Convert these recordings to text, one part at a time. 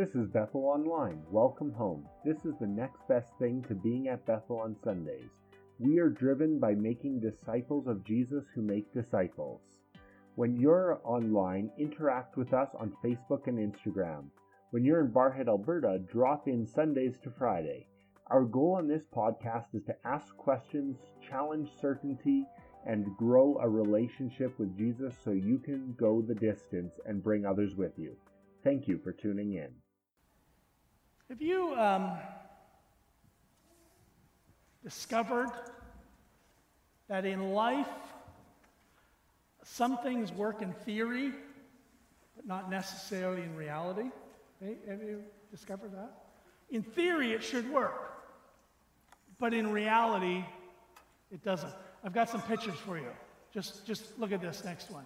This is Bethel Online. Welcome home. This is the next best thing to being at Bethel on Sundays. We are driven by making disciples of Jesus who make disciples. When you're online, interact with us on Facebook and Instagram. When you're in Barhead, Alberta, drop in Sundays to Friday. Our goal on this podcast is to ask questions, challenge certainty, and grow a relationship with Jesus so you can go the distance and bring others with you. Thank you for tuning in. Have you discovered that in life, some things work in theory, but not necessarily in reality? Have you discovered that? In theory, it should work, but in reality, it doesn't. I've got some pictures for you. Just look at this next one.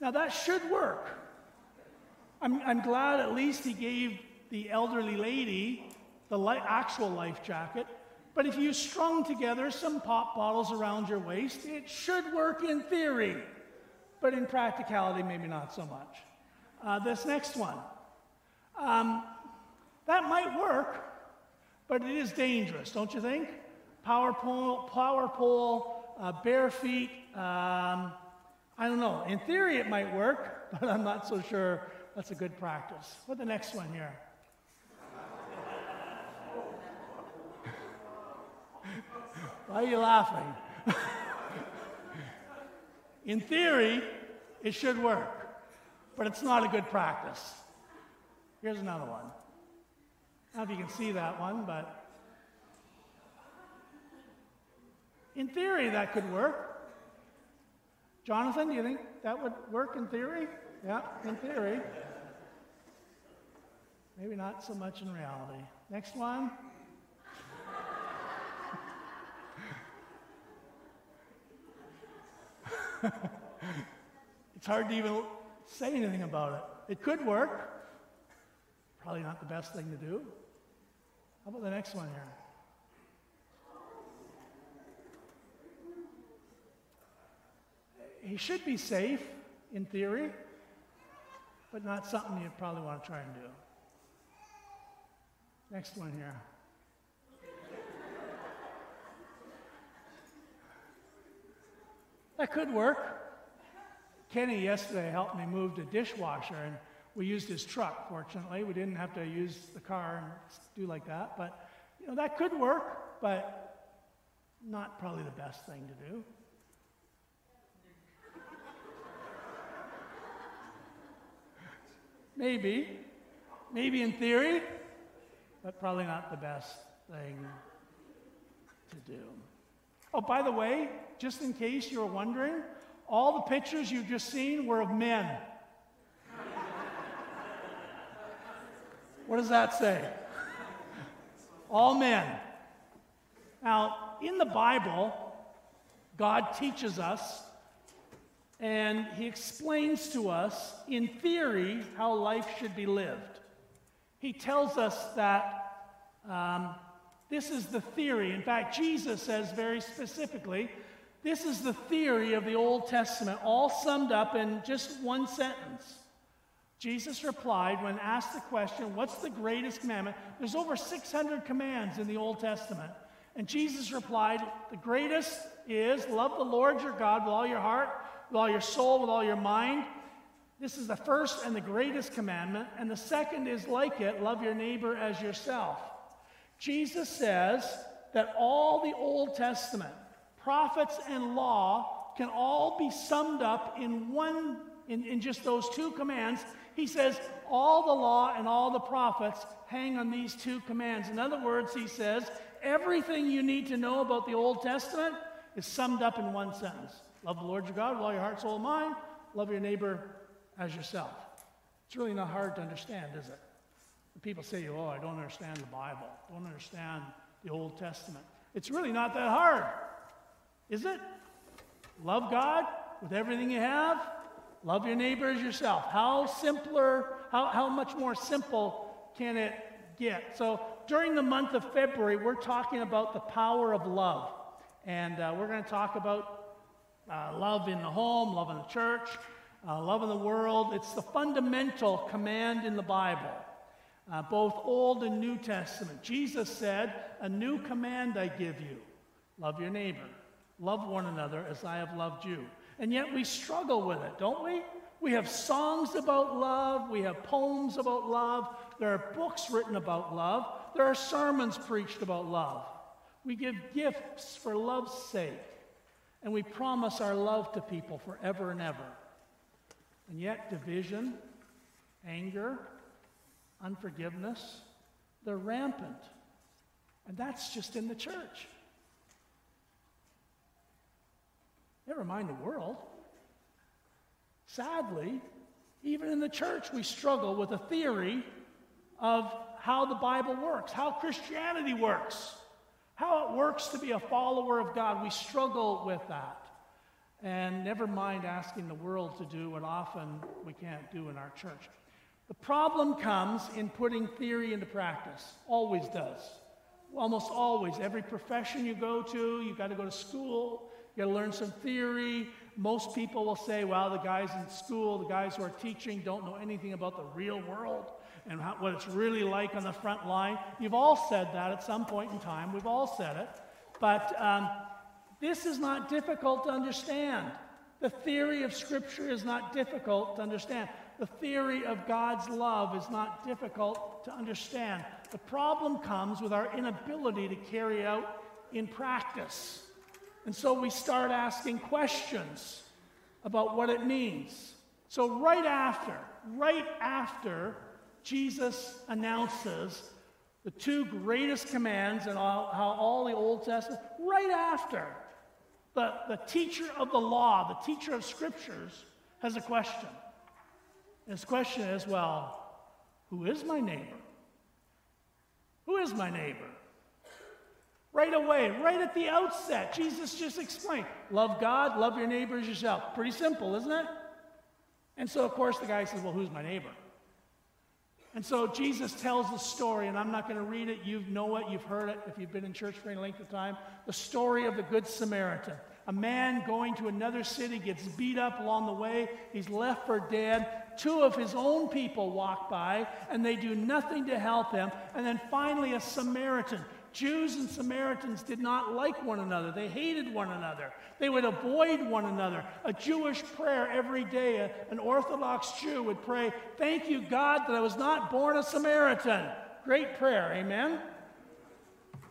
Now, that should work. I'm glad at least he gave the elderly lady the actual life jacket, but if you strung together some pop bottles around your waist, it should work in theory, but in practicality, maybe not so much. This next one. That might work, but it is dangerous, don't you think? Power pole, bare feet, I don't know. In theory, it might work, but I'm not so sure that's a good practice. What's the next one here? Why are you laughing? In theory, it should work, but it's not a good practice. Here's another one. I don't know if you can see that one, but in theory, that could work. Jonathan, do you think that would work in theory? Yeah, in theory. Maybe not so much in reality. Next one. It's hard to even say anything about it. It could work. Probably not the best thing to do. How about the next one here? He should be safe, in theory, but not something you'd probably want to try and do. Next one here. That could work. Kenny yesterday helped me move the dishwasher, and we used his truck, fortunately. We didn't have to use the car and do like that, but you know, that could work, but not probably the best thing to do. Maybe in theory, but probably not the best thing to do. Oh, by the way, just in case you were wondering, all the pictures you've just seen were of men. What does that say? All men. Now, in the Bible, God teaches us and he explains to us, in theory, how life should be lived. He tells us that this is the theory. In fact, Jesus says very specifically, this is the theory of the Old Testament, all summed up in just one sentence. Jesus replied when asked the question, what's the greatest commandment? There's over 600 commands in the Old Testament. And Jesus replied, the greatest is love the Lord your God with all your heart, with all your soul, with all your mind. This is the first and the greatest commandment. And the second is like it, love your neighbor as yourself. Jesus says that all the Old Testament, prophets and law, can all be summed up in one, in just those two commands. He says all the law and all the prophets hang on these two commands. In other words, he says everything you need to know about the Old Testament is summed up in one sentence. Love the Lord your God with all your heart, soul, and mind. Love your neighbor as yourself. It's really not hard to understand, is it? When people say, oh, I don't understand the Bible. I don't understand the Old Testament. It's really not that hard, is it? Love God with everything you have. Love your neighbor as yourself. How simpler, how much more simple can it get? So during the month of February, we're talking about the power of love. And we're going to talk about love in the home, love in the church, love in the world. It's the fundamental command in the Bible. both Old and New Testament. Jesus said, "A new command I give you, love your neighbor, love one another as I have loved you." And yet we struggle with it, don't we? We have songs about love, we have poems about love, there are books written about love, there are sermons preached about love. We give gifts for love's sake, and we promise our love to people forever and ever. And yet division, anger, unforgiveness, they're rampant. And that's just in the church. Never mind the world. Sadly, even in the church, we struggle with a theory of how the Bible works, how Christianity works, how it works to be a follower of God. We struggle with that. And never mind asking the world to do what often we can't do in our church. The problem comes in putting theory into practice. Always does. Almost always. Every profession you go to, you've got to go to school, you've got to learn some theory. Most people will say, well, the guys in school, the guys who are teaching, don't know anything about the real world and what it's really like on the front line. You've all said that at some point in time. We've all said it. But this is not difficult to understand. The theory of Scripture is not difficult to understand. The theory of God's love is not difficult to understand. The problem comes with our inability to carry out in practice. And so we start asking questions about what it means. So right after Jesus announces the two greatest commands in all the Old Testament, right after the teacher of the law, the teacher of Scriptures, has a question. His question is, well, who is my neighbor? Who is my neighbor? Right away, right at the outset, Jesus just explained, love God, love your neighbor as yourself. Pretty simple, isn't it? And so, of course, the guy says, well, who's my neighbor? And so Jesus tells the story, and I'm not going to read it. You know it, you've heard it, if you've been in church for any length of time. The story of the Good Samaritan. A man going to another city gets beat up along the way. He's left for dead. Two of his own people walk by, and they do nothing to help him. And then finally a Samaritan. Jews and Samaritans did not like one another. They hated one another. They would avoid one another. A Jewish prayer every day, an Orthodox Jew would pray, "Thank you, God, that I was not born a Samaritan." Great prayer, amen?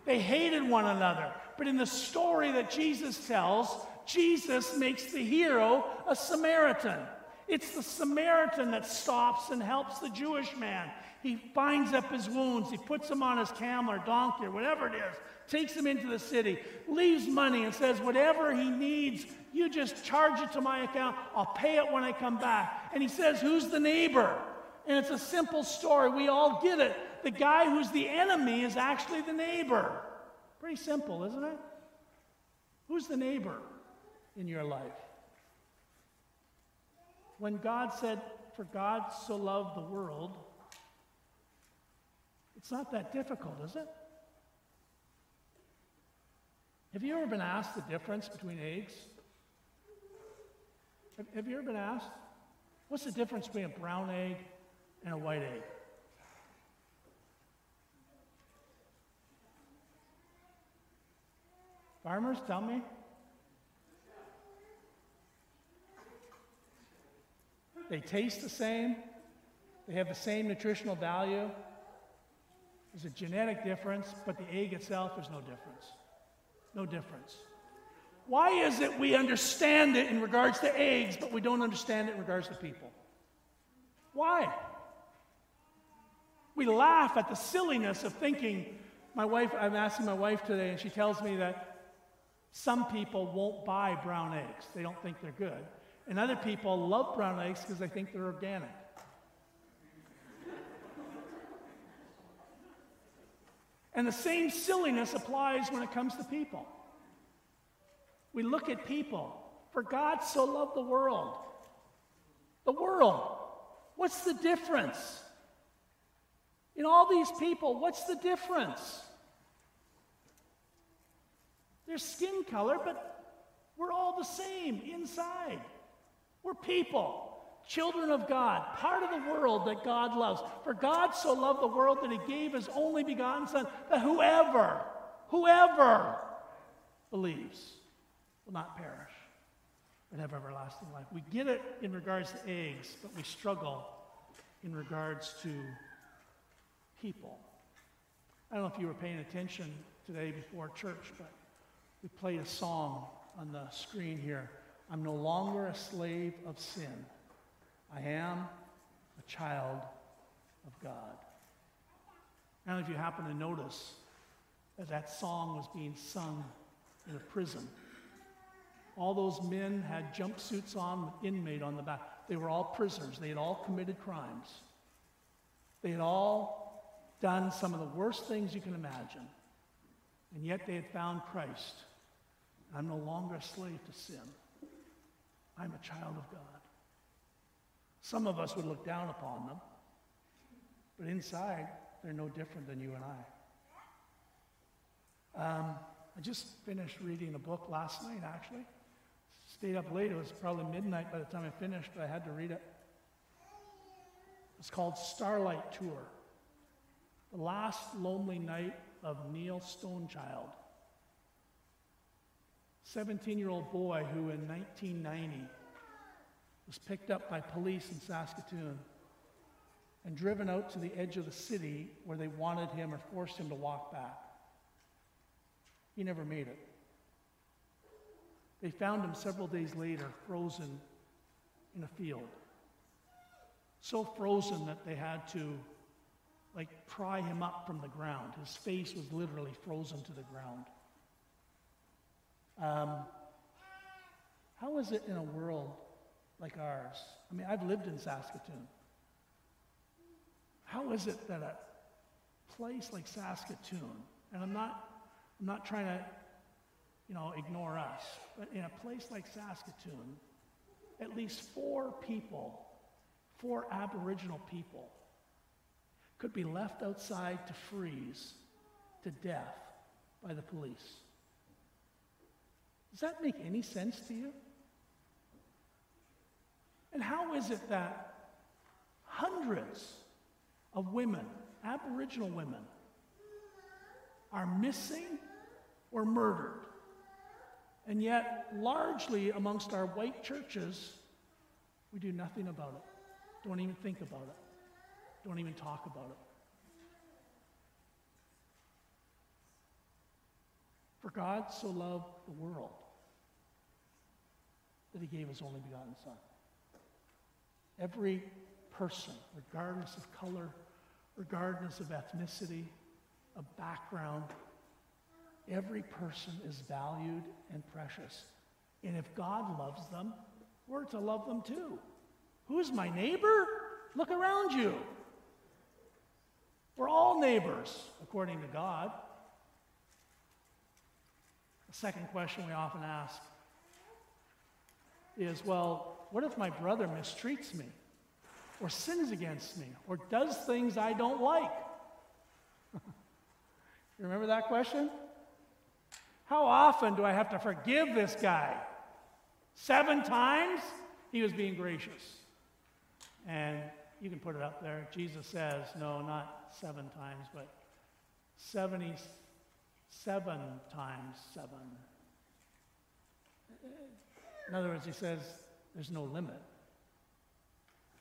They hated one another. But in the story that Jesus tells, Jesus makes the hero a Samaritan. It's the Samaritan that stops and helps the Jewish man. He binds up his wounds. He puts him on his camel or donkey or whatever it is, takes him into the city, leaves money and says, whatever he needs, you just charge it to my account. I'll pay it when I come back. And he says, who's the neighbor? And it's a simple story. We all get it. The guy who's the enemy is actually the neighbor. Pretty simple, isn't it? Who's the neighbor in your life? When God said, for God so loved the world, it's not that difficult, is it? Have you ever been asked the difference between eggs? Have you ever been asked, what's the difference between a brown egg and a white egg? Farmers, tell me. They taste the same. They have the same nutritional value. There's a genetic difference, but the egg itself is no difference. No difference. Why is it we understand it in regards to eggs, but we don't understand it in regards to people? Why? We laugh at the silliness of thinking. My wife, I'm asking my wife today, and she tells me that some people won't buy brown eggs. They don't think they're good. And other people love brown eggs because they think they're organic. And the same silliness applies when it comes to people. We look at people. For God so loved the world. The world. What's the difference? In all these people, what's the difference? Their skin color, but we're all the same inside. We're people. children of God, part of the world that God loves. For God so loved the world that he gave his only begotten Son, that whoever believes will not perish, but have everlasting life. We get it in regards to eggs, but we struggle in regards to people. I don't know if you were paying attention today before church, but we played a song on the screen here. I'm no longer a slave of sin. I am a child of God. I don't know if you happen to notice that that song was being sung in a prison. All those men had jumpsuits on with inmate on the back. They were all prisoners. They had all committed crimes. They had all done some of the worst things you can imagine. And yet they had found Christ. I'm no longer a slave to sin. I'm a child of God. Some of us would look down upon them, but inside, they're no different than you and I. I just finished reading a book last night, actually. Stayed up late. It was probably midnight by the time I finished, but I had to read it. It's called Starlight Tour. The Last Lonely Night of Neil Stonechild. 17-year-old boy who in 1990 was picked up by police in Saskatoon and driven out to the edge of the city where they wanted him or forced him to walk back. He never made it. They found him several days later, frozen in a field. So frozen that they had to, pry him up from the ground. His face was literally frozen to the ground. How is it in a world like ours? I mean, I've lived in Saskatoon. How is it that a place like Saskatoon, and I'm not trying to, ignore us, but in a place like Saskatoon, at least four Aboriginal people, could be left outside to freeze to death by the police. Does that make any sense to you? And how is it that hundreds of women, Aboriginal women, are missing or murdered? And yet, largely amongst our white churches, we do nothing about it. Don't even think about it. Don't even talk about it. For God so loved the world that he gave his only begotten Son. Every person, regardless of color, regardless of ethnicity, of background, every person is valued and precious. And if God loves them, we're to love them too. Who's my neighbor? Look around you. We're all neighbors, according to God. The second question we often ask is, well, what if my brother mistreats me, or sins against me, or does things I don't like? You remember that question? How often do I have to forgive this guy? 7 times? He was being gracious. And you can put it up there. Jesus says, no, not 7 times, but 77 times 7. In other words, he says, there's no limit.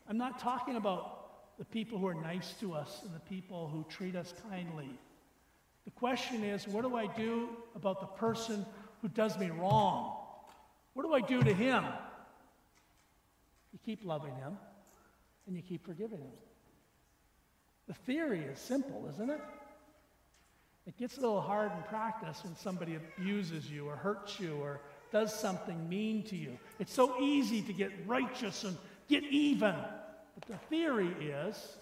I'm not talking about the people who are nice to us and the people who treat us kindly. The question is, what do I do about the person who does me wrong? What do I do to him? You keep loving him, and you keep forgiving him. The theory is simple, isn't it? It gets a little hard in practice when somebody abuses you or hurts you or does something mean to you. It's so easy to get righteous and get even. But the theory is,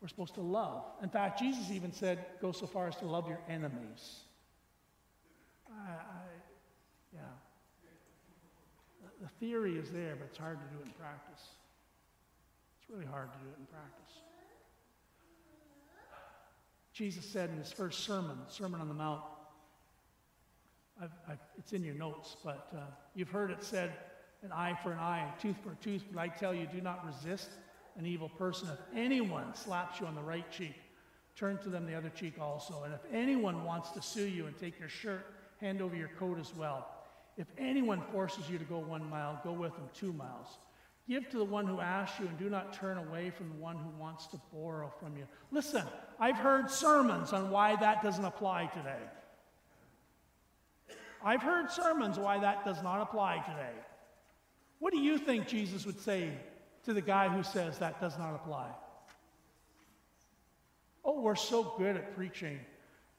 we're supposed to love. In fact, Jesus even said, go so far as to love your enemies. Yeah. The theory is there, but it's hard to do it in practice. It's really hard to do it in practice. Jesus said in his first sermon, Sermon on the Mount, it's in your notes, but you've heard it said, an eye for an eye, a tooth for a tooth, but I tell you, do not resist an evil person. If anyone slaps you on the right cheek, turn to them the other cheek also. And if anyone wants to sue you and take your shirt, hand over your coat as well. If anyone forces you to go 1 mile, go with them 2 miles. Give to the one who asks you, and do not turn away from the one who wants to borrow from you. Listen, I've heard sermons on why that doesn't apply today. I've heard sermons why that does not apply today. What do you think Jesus would say to the guy who says that does not apply? Oh, we're so good at preaching,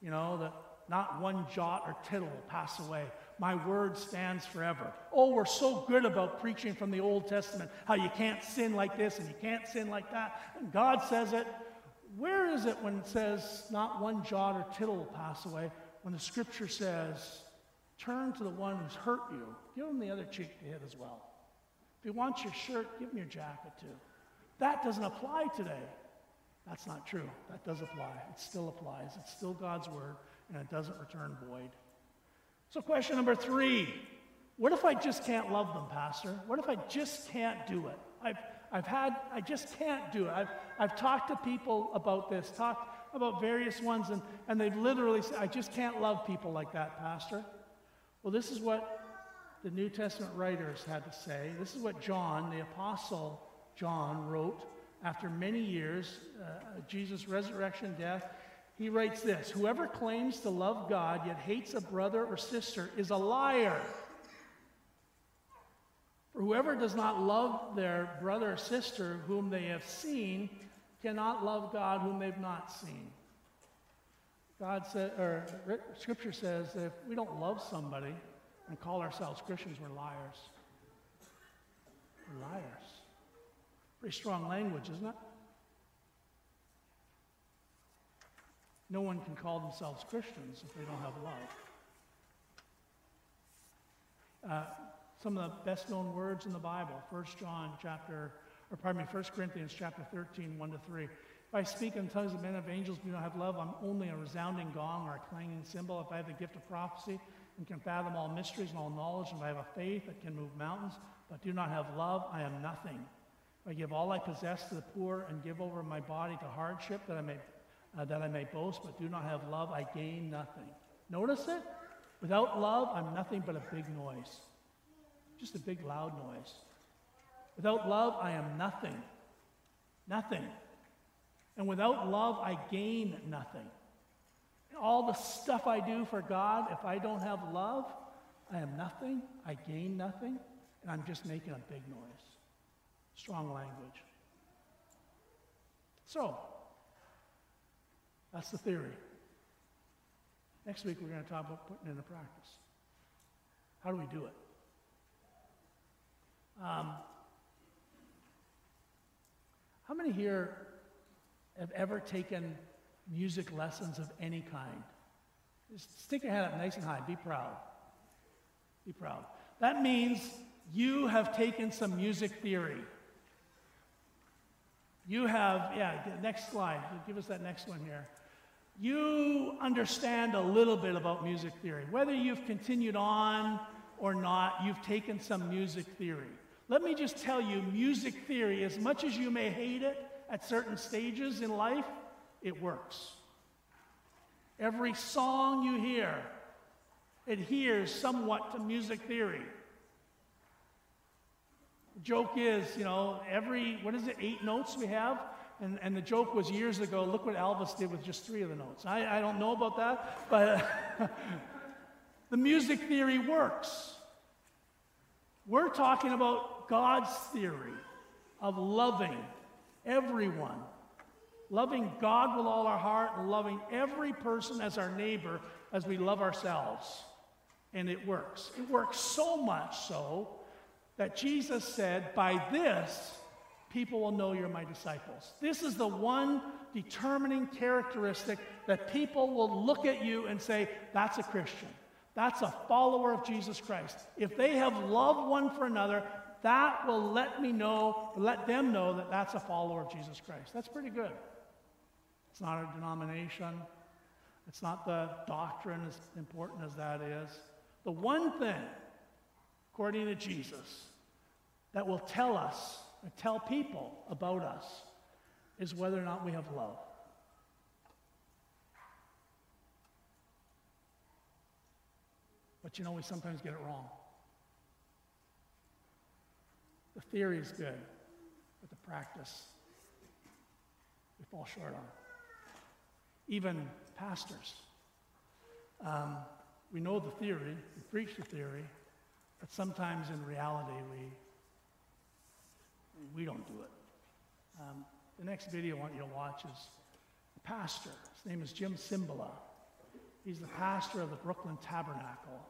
you know, that not one jot or tittle will pass away. My word stands forever. Oh, we're so good about preaching from the Old Testament, how you can't sin like this and you can't sin like that. And God says it. Where is it when it says not one jot or tittle will pass away, when the Scripture says, turn to the one who's hurt you. Give him the other cheek to hit as well. If he wants your shirt, give him your jacket too. That doesn't apply today. That's not true. That does apply. It still applies. It's still God's word, and it doesn't return void. So question number 3, what if I just can't love them, Pastor? What if I just can't do it? I just can't do it. I've talked to people about this, talked about various ones, and they've literally said, I just can't love people like that, Pastor. Well, this is what the New Testament writers had to say. This is what John, the Apostle John, wrote after many years, Jesus' resurrection, death. He writes this, whoever claims to love God yet hates a brother or sister is a liar. For whoever does not love their brother or sister whom they have seen cannot love God whom they've not seen. God said, or Scripture says that if we don't love somebody and call ourselves Christians, we're liars. We're liars. Pretty strong language, isn't it? No one can call themselves Christians if they don't have love. Some of the best known words in the Bible, 1 Corinthians chapter 13, 1-3. If I speak in tongues of men of angels, do not have love, I'm only a resounding gong or a clanging cymbal. If I have the gift of prophecy and can fathom all mysteries and all knowledge, and if I have a faith that can move mountains, but do not have love, I am nothing. If I give all I possess to the poor and give over my body to hardship that I may boast, but do not have love, I gain nothing. Notice it? Without love, I'm nothing but a big noise. Just a big loud noise. Without love, I am nothing. Nothing. And without love, I gain nothing. All the stuff I do for God, if I don't have love, I am nothing, I gain nothing, and I'm just making a big noise. Strong language. So, that's the theory. Next week, we're going to talk about putting it into practice. How do we do it? How many here have ever taken music lessons of any kind? Just stick your hand up nice and high. Be proud. Be proud. That means you have taken some music theory. You have, next slide. Give us that next one here. You understand a little bit about music theory. Whether you've continued on or not, you've taken some music theory. Let me just tell you, music theory, as much as you may hate it, at certain stages in life, it works. Every song you hear adheres somewhat to music theory. The joke is, you know, eight notes we have? And the joke was years ago, look what Elvis did with just 3 of the notes. I don't know about that, but the music theory works. We're talking about God's theory of loving everyone, loving God with all our heart and loving every person as our neighbor as we love ourselves. And it works. It works so much so that Jesus said, by this, people will know you're my disciples. This is the one determining characteristic that people will look at you and say, that's a Christian. That's a follower of Jesus Christ. If they have love one for another, that will let them know that that's a follower of Jesus Christ. That's pretty good. It's not a denomination. It's not the doctrine, as important as that is. The one thing, according to Jesus, that will tell us, or tell people about us, is whether or not we have love. But you know, we sometimes get it wrong. The theory is good, but the practice we fall short on. Even pastors. We know the theory, we preach the theory, but sometimes in reality we don't do it. The next video I want you to watch is a pastor. His name is Jim Cimbala. He's the pastor of the Brooklyn Tabernacle.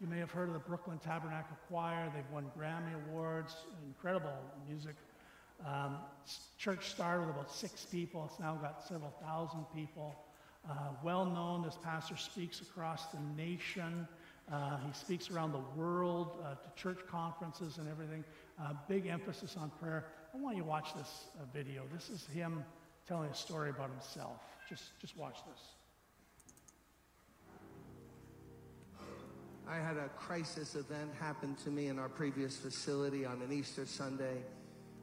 You may have heard of the Brooklyn Tabernacle Choir. They've won Grammy Awards, incredible music. Church started with about 6 people. It's now got several thousand people. Well known, this pastor speaks across the nation. He speaks around the world to church conferences and everything. Big emphasis on prayer. I want you to watch this video. This is him telling a story about himself. Just watch this. I had a crisis event happen to me in our previous facility on an Easter Sunday.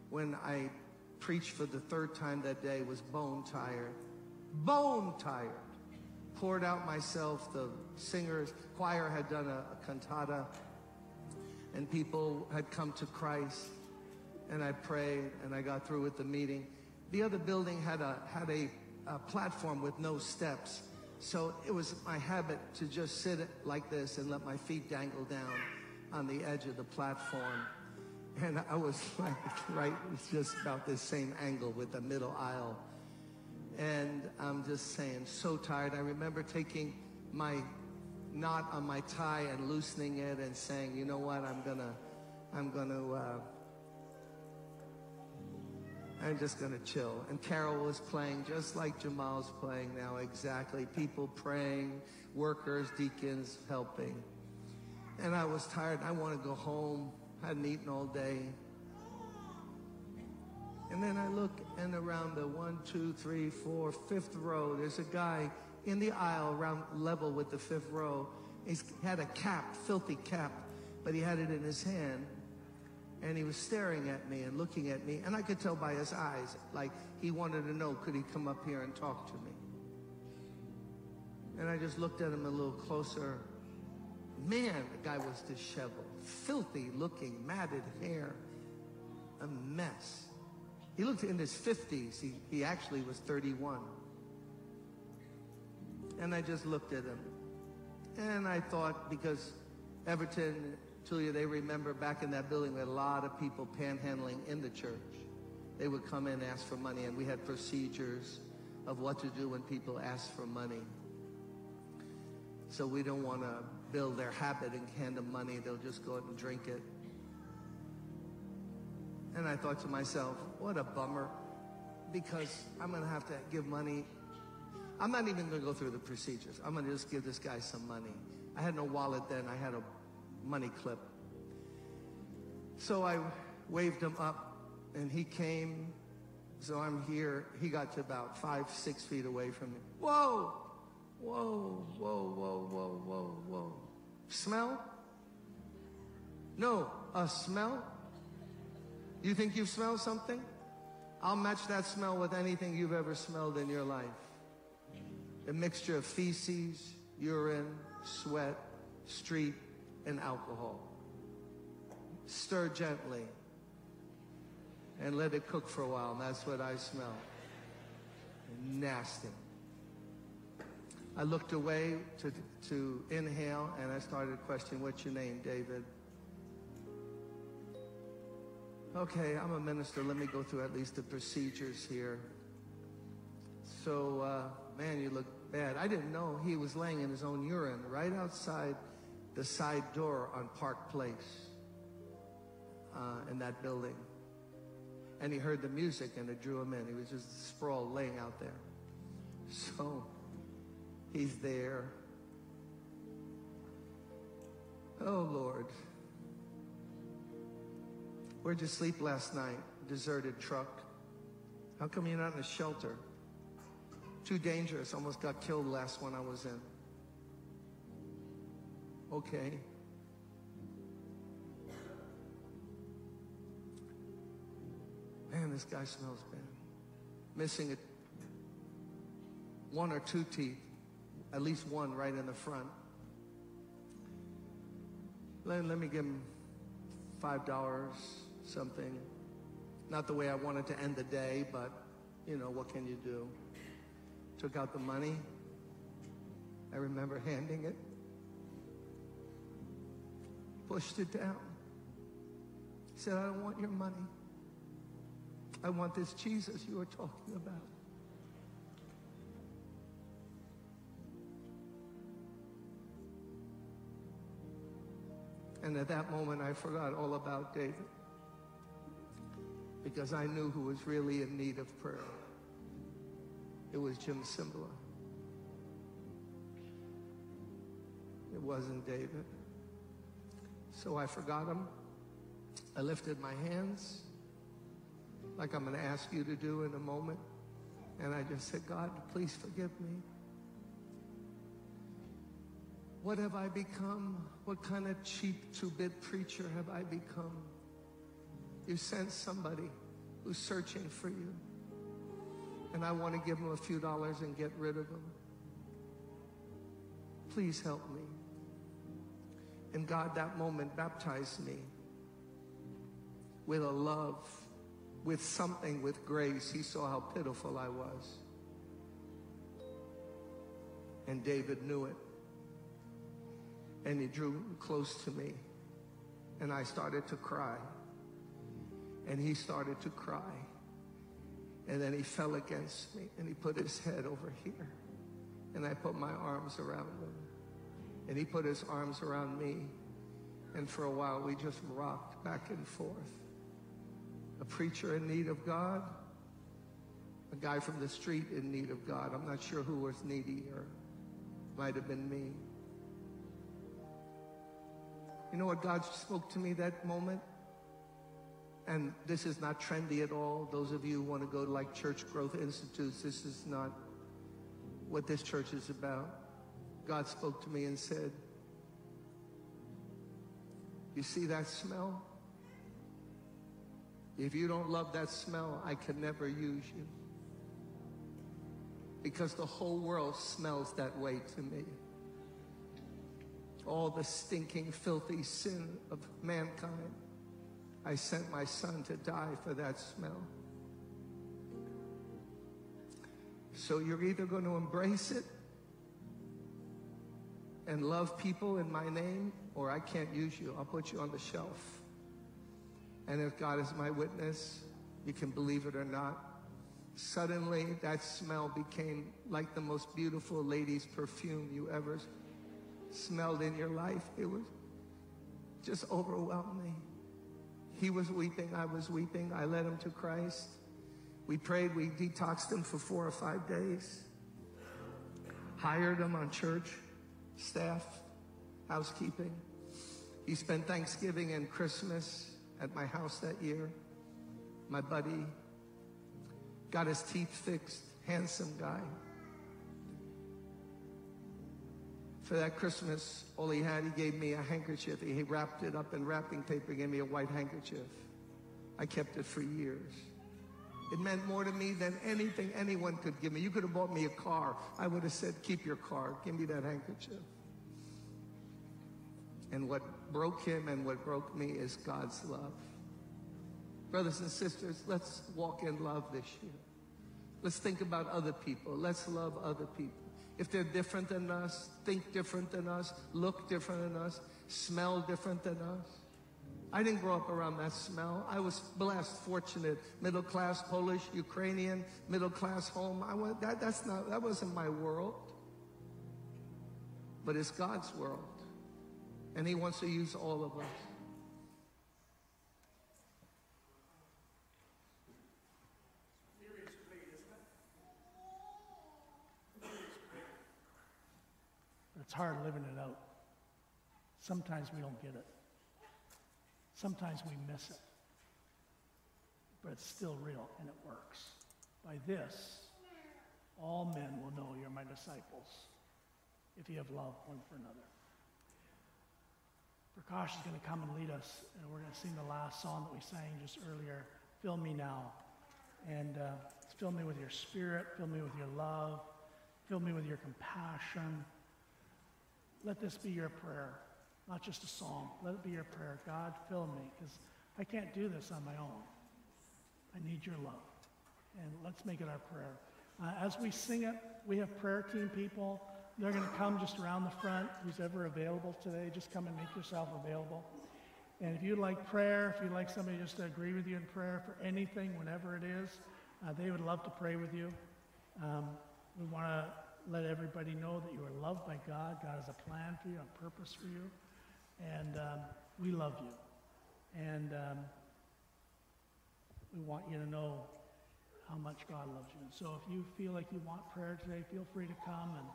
When I preached for the 3rd time that day, was bone tired. Poured out myself. The singers, choir had done a cantata, and people had come to Christ. And I prayed, and I got through with the meeting. The other building had a platform with no steps. So it was my habit to just sit like this and let my feet dangle down on the edge of the platform. And I was like, right, it's just about this same angle with the middle aisle. And I'm just saying, so tired. I remember taking my knot on my tie and loosening it and saying, you know what, I'm just going to chill. And Carol was playing just like Jamal's playing now, exactly. People praying, workers, deacons helping. And I was tired. I wanted to go home. I hadn't eaten all day. And then I look, and around the 1, 2, 3, 4, 5th row, there's a guy in the aisle around level with the 5th row. He had a cap, filthy cap, but he had it in his hand. And he was staring at me and looking at me, and I could tell by his eyes, like he wanted to know, could he come up here and talk to me? And I just looked at him a little closer. Man, the guy was disheveled, filthy looking, matted hair, a mess. He looked in his 50s, he actually was 31. And I just looked at him. And I thought, because Everton, Julia, they remember back in that building we had a lot of people panhandling in the church. They would come in and ask for money, and we had procedures of what to do when people ask for money. So we don't want to build their habit and hand them money. They'll just go out and drink it. And I thought to myself, what a bummer, because I'm going to have to give money. I'm not even going to go through the procedures. I'm going to just give this guy some money. I had no wallet then. I had a money clip. So I waved him up, and he came. So I'm here. He got to about 5-6 feet away from me. Whoa! Whoa, whoa, whoa, whoa, whoa, whoa. Smell? No, a smell? You think you smell something? I'll match that smell with anything you've ever smelled in your life. A mixture of feces, urine, sweat, street, and alcohol. Stir gently and let it cook for a while, and that's what I smell. Nasty. I looked away to inhale, and I started questioning, what's your name, David? Okay, I'm a minister. Let me go through at least the procedures here. So, man, you look bad. I didn't know he was laying in his own urine right outside the side door on Park Place in that building. And he heard the music, and it drew him in. He was just sprawled laying out there. So he's there. Oh, Lord. Where'd you sleep last night? Deserted truck. How come you're not in a shelter? Too dangerous. Almost got killed last one I was in. Okay. this guy smells bad. Missing one or two teeth, at least one right in the front. Let me give him $5, something. Not the way I wanted to end the day, but, you know, what can you do? Took out the money. I remember handing it. Pushed it down. He said, I don't want your money. I want this Jesus you were talking about. And at that moment, I forgot all about David, because I knew who was really in need of prayer. It was Jim Cimbala. It wasn't David. So I forgot him. I lifted my hands, like I'm going to ask you to do in a moment. And I just said, God, please forgive me. What have I become? What kind of cheap two-bit preacher have I become? You sent somebody who's searching for you. And I want to give them a few dollars and get rid of them. Please help me. And God, that moment baptized me with a love, with something, with grace. He saw how pitiful I was. And David knew it. And he drew close to me. And I started to cry. And he started to cry. And then he fell against me. And he put his head over here. And I put my arms around him. And he put his arms around me. And for a while, we just rocked back and forth. A preacher in need of God. A guy from the street in need of God. I'm not sure who was needier. Might have been me. You know what God spoke to me that moment? And this is not trendy at all. Those of you who want to go to like church growth institutes, this is not what this church is about. God spoke to me and said, you see that smell? If you don't love that smell, I can never use you. Because the whole world smells that way to me. All the stinking, filthy sin of mankind. I sent my son to die for that smell. So you're either going to embrace it and love people in my name, or I can't use you. I'll put you on the shelf. And if God is my witness, you can believe it or not. Suddenly, that smell became like the most beautiful lady's perfume you ever smelled in your life. It was just overwhelming. He was weeping. I was weeping. I led him to Christ. We prayed. We detoxed him for 4 or 5 days. Hired him on church staff, housekeeping. He spent Thanksgiving and Christmas at my house that year. My buddy got his teeth fixed. Handsome guy. For that Christmas, all he had, he gave me a handkerchief. He wrapped it up in wrapping paper, gave me a white handkerchief. I kept it for years. It meant more to me than anything anyone could give me. You could have bought me a car. I would have said, keep your car. Give me that handkerchief. And what broke him and what broke me is God's love. Brothers and sisters, let's walk in love this year. Let's think about other people. Let's love other people. If they're different than us, think different than us, look different than us, smell different than us. I didn't grow up around that smell. I was blessed, fortunate, middle-class Polish, Ukrainian, middle-class home. That wasn't my world. But it's God's world. And he wants to use all of us. It's hard living it out. Sometimes we don't get it. Sometimes we miss it. But it's still real and it works. By this, all men will know you're my disciples if you have love one for another. Prakash is going to come and lead us, and we're going to sing the last song that we sang just earlier, Fill Me Now. and fill me with your spirit, fill me with your love, fill me with your compassion. Let this be your prayer, not just a psalm. Let it be your prayer. God, fill me, because I can't do this on my own. I need your love, and let's make it our prayer. As we sing it, we have prayer team people. They're going to come just around the front. Who's ever available today, just come and make yourself available. And if you'd like prayer, if you'd like somebody just to agree with you in prayer for anything, whenever it is, they would love to pray with you. We want to let everybody know that you are loved by God. God has a plan for you, a purpose for you, and we love you. And we want you to know how much God loves you. And so if you feel like you want prayer today, feel free to come and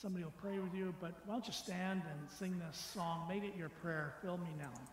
somebody will pray with you. But why don't you stand and sing this song, Make It Your Prayer, Fill Me Now.